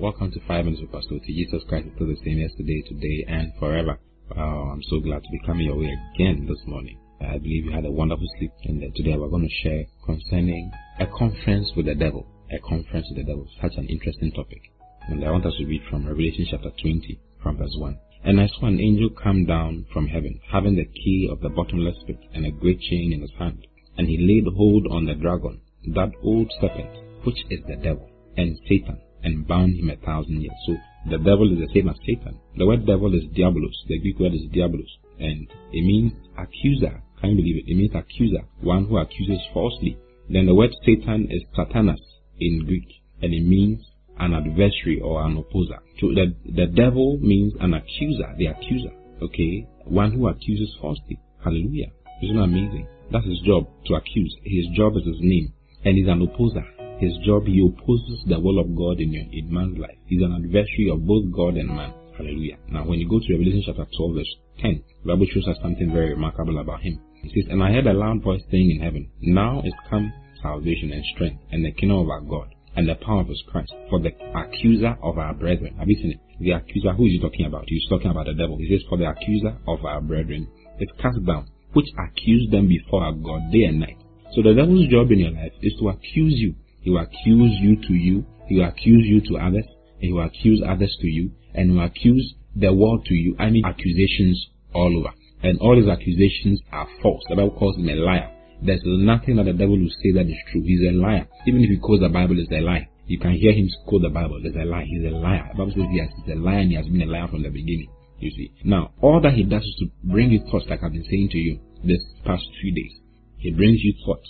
Welcome to 5 Minutes with Pastor. To Jesus Christ is still the same yesterday, today, and forever. Wow, I'm so glad to be coming your way again this morning. I believe you had a wonderful sleep, and today we're going to share concerning a conference with the devil. A conference with the devil, such an interesting topic. And I want us to read from Revelation chapter 20, from verse 1. And I saw an angel come down from heaven, having the key of the bottomless pit and a great chain in his hand. And he laid hold on the dragon, that old serpent, which is the devil, and Satan, and bound him 1,000 years. So the devil is the same as Satan. The word devil is diabolos. The Greek word is diabolos. And it means accuser. Can you believe it? It means accuser. One who accuses falsely. Then the word Satan is satanas in Greek. And it means an adversary or an opposer. So the devil means an accuser, the accuser, okay? One who accuses falsely. Hallelujah. Isn't that amazing? That's his job, to accuse. His job is his name. And he's an opposer. His job, he opposes the will of God in man's life. He's an adversary of both God and man. Hallelujah. Now, when you go to Revelation chapter 12, verse 10, the Bible shows us something very remarkable about him. It says, And I heard a loud voice saying in heaven, Now is come salvation and strength, and the kingdom of our God, and the power of his Christ, for the accuser of our brethren. Have you seen it? The accuser, who is he talking about? He's talking about the devil. He says, For the accuser of our brethren is cast down, which accused them before our God day and night. So the devil's job in your life is to accuse you. He will accuse you to you. He will accuse you to others. He will accuse others to you. And he will accuse the world to you. I mean, accusations all over. And all his accusations are false. The Bible calls him a liar. There's nothing that the devil will say that is true. He's a liar. Even if he quotes the Bible, it's a lie. You can hear him quote the Bible. It's a lie. He's a liar. The Bible says yes, he's a liar, and he has been a liar from the beginning. You see. Now, all that he does is to bring you thoughts, like I've been saying to you this past few days. He brings you thoughts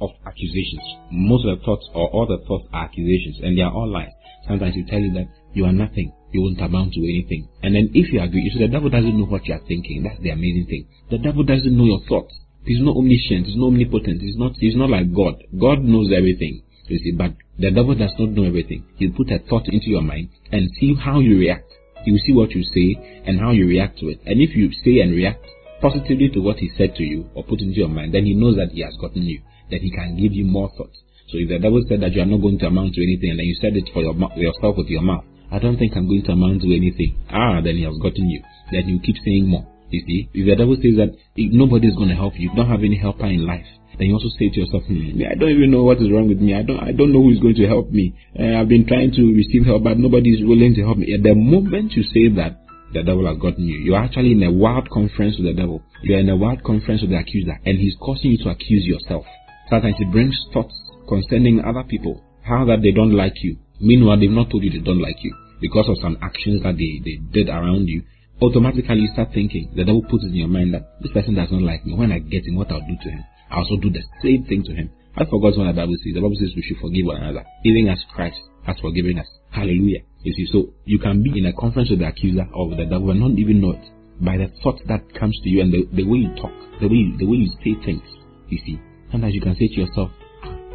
of accusations. Most of the thoughts, or all the thoughts, are accusations, and they are all lies. Sometimes he tells you that you are nothing, you won't amount to anything. And then if you agree, you see, the devil doesn't know what you are thinking. That's the amazing thing. The devil doesn't know your thoughts. He's not omniscient, he's not omnipotent, he's not like God. God knows everything, you see, but the devil does not know everything. He'll put a thought into your mind and see how you react. He'll see what you say and how you react to it. And if you say and react positively to what he said to you or put into your mind, then he knows that he has gotten you, that he can give you more thoughts. So if the devil said that you are not going to amount to anything, and then you said it for yourself with your mouth, I don't think I'm going to amount to anything, then he has gotten you. Then you keep saying more. You see, if the devil says that nobody is going to help you, don't have any helper in life, then you also say to yourself, I don't even know what is wrong with me. I don't know who is going to help me. I've been trying to receive help, but nobody is willing to help me. At the moment you say that, the devil has gotten you. You are actually in a wild conference with the devil. You are in a wild conference with the accuser, and he's causing you to accuse yourself. Sometimes he brings thoughts concerning other people, how that they don't like you. Meanwhile, they've not told you they don't like you because of some actions that they did around you. Automatically, you start thinking, the devil puts it in your mind that this person does not like me. When I get him, what I'll do to him, I also do the same thing to him. I forgot what the Bible says. The Bible says we should forgive one another, even as Christ has forgiven us. Hallelujah. You see, so you can be in a conference with the accuser or with the devil and not even know it by the thought that comes to you and the way you talk, the way you say things. You see, sometimes you can say to yourself,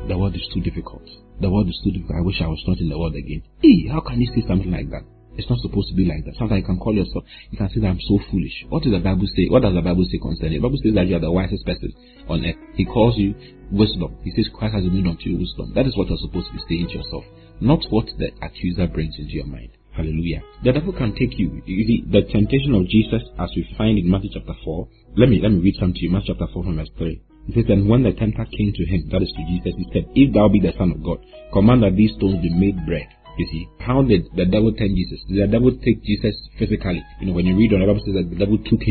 the world is too difficult. The world is too difficult. I wish I was not in the world again. Hey, how can you say something like that? It's not supposed to be like that. Sometimes you can call yourself, you can say that I'm so foolish. What does the Bible say? What does the Bible say concerning it? The Bible says that you are the wisest person on earth. He calls you wisdom. He says Christ has given unto you wisdom. That is what you're supposed to be saying to yourself, not what the accuser brings into your mind. Hallelujah. The devil can take you. You see, the temptation of Jesus, as we find in Matthew chapter 4. Let me read some to you. Matthew chapter 4 from verse 3. It says, And when the tempter came to him, that is to Jesus, he said, If thou be the Son of God, command that these stones be made bread. You see, how did the devil tempt Jesus? Did the devil take Jesus physically? You know, when you read on the Bible, it says that the devil took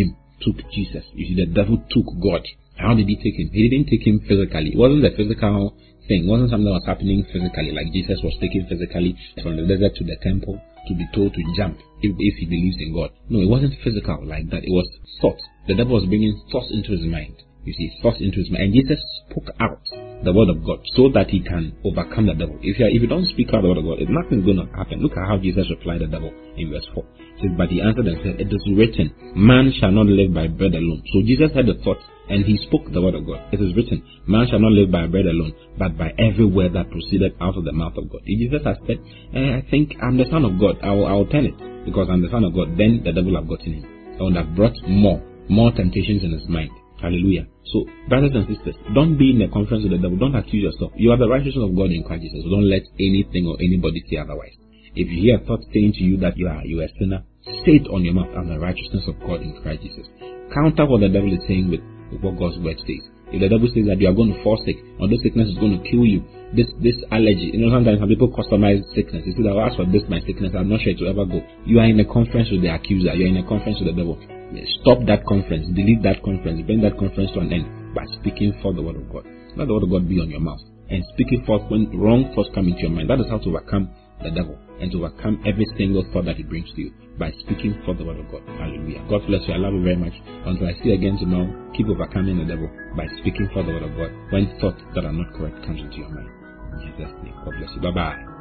Jesus. You see, the devil took God. How did he take him? He didn't take him physically. It wasn't a physical thing. It wasn't something that was happening physically, like Jesus was taken physically from the desert to the temple to be told to jump if he believes in God. No, it wasn't physical like that. It was thought. The devil was bringing thoughts into his mind. You see, thoughts into his mind. And Jesus spoke out the word of God so that he can overcome the devil. If you don't speak out the word of God, nothing's going to happen. Look at how Jesus replied the devil in verse 4. It says, But he answered and said, It is written, Man shall not live by bread alone. So Jesus had the thought and he spoke the word of God. It is written, Man shall not live by bread alone, but by every word that proceeded out of the mouth of God. If Jesus has said, I think I'm the Son of God, I will turn it because I'm the Son of God, then the devil have gotten him. I would have brought more temptations in his mind. Hallelujah. So, brothers and sisters, don't be in a conference with the devil. Don't accuse yourself. You are the righteousness of God in Christ Jesus. Don't let anything or anybody say otherwise. If you hear a thought saying to you that you are a sinner, say it on your mouth, "I'm the righteousness of God in Christ Jesus." Counter what the devil is saying with what God's word says. If the devil says that you are going to fall sick, or this sickness is going to kill you, this allergy, sometimes some people customize sickness. You say that, "Well, as for this, my sickness, I'm not sure it will ever go." You are in a conference with the accuser. You are in a conference with the devil. Stop that conference. Delete that conference. Bring that conference to an end by speaking forth the word of God. Let the word of God be on your mouth, and speaking forth when wrong thoughts come into your mind. That is how to overcome the devil and to overcome every single thought that he brings to you, by speaking forth the word of God. Hallelujah. God bless you. I love you very much. Until I see you again tomorrow, keep overcoming the devil by speaking forth the word of God when thoughts that are not correct comes into your mind. In Jesus' name, God bless you. Bye bye.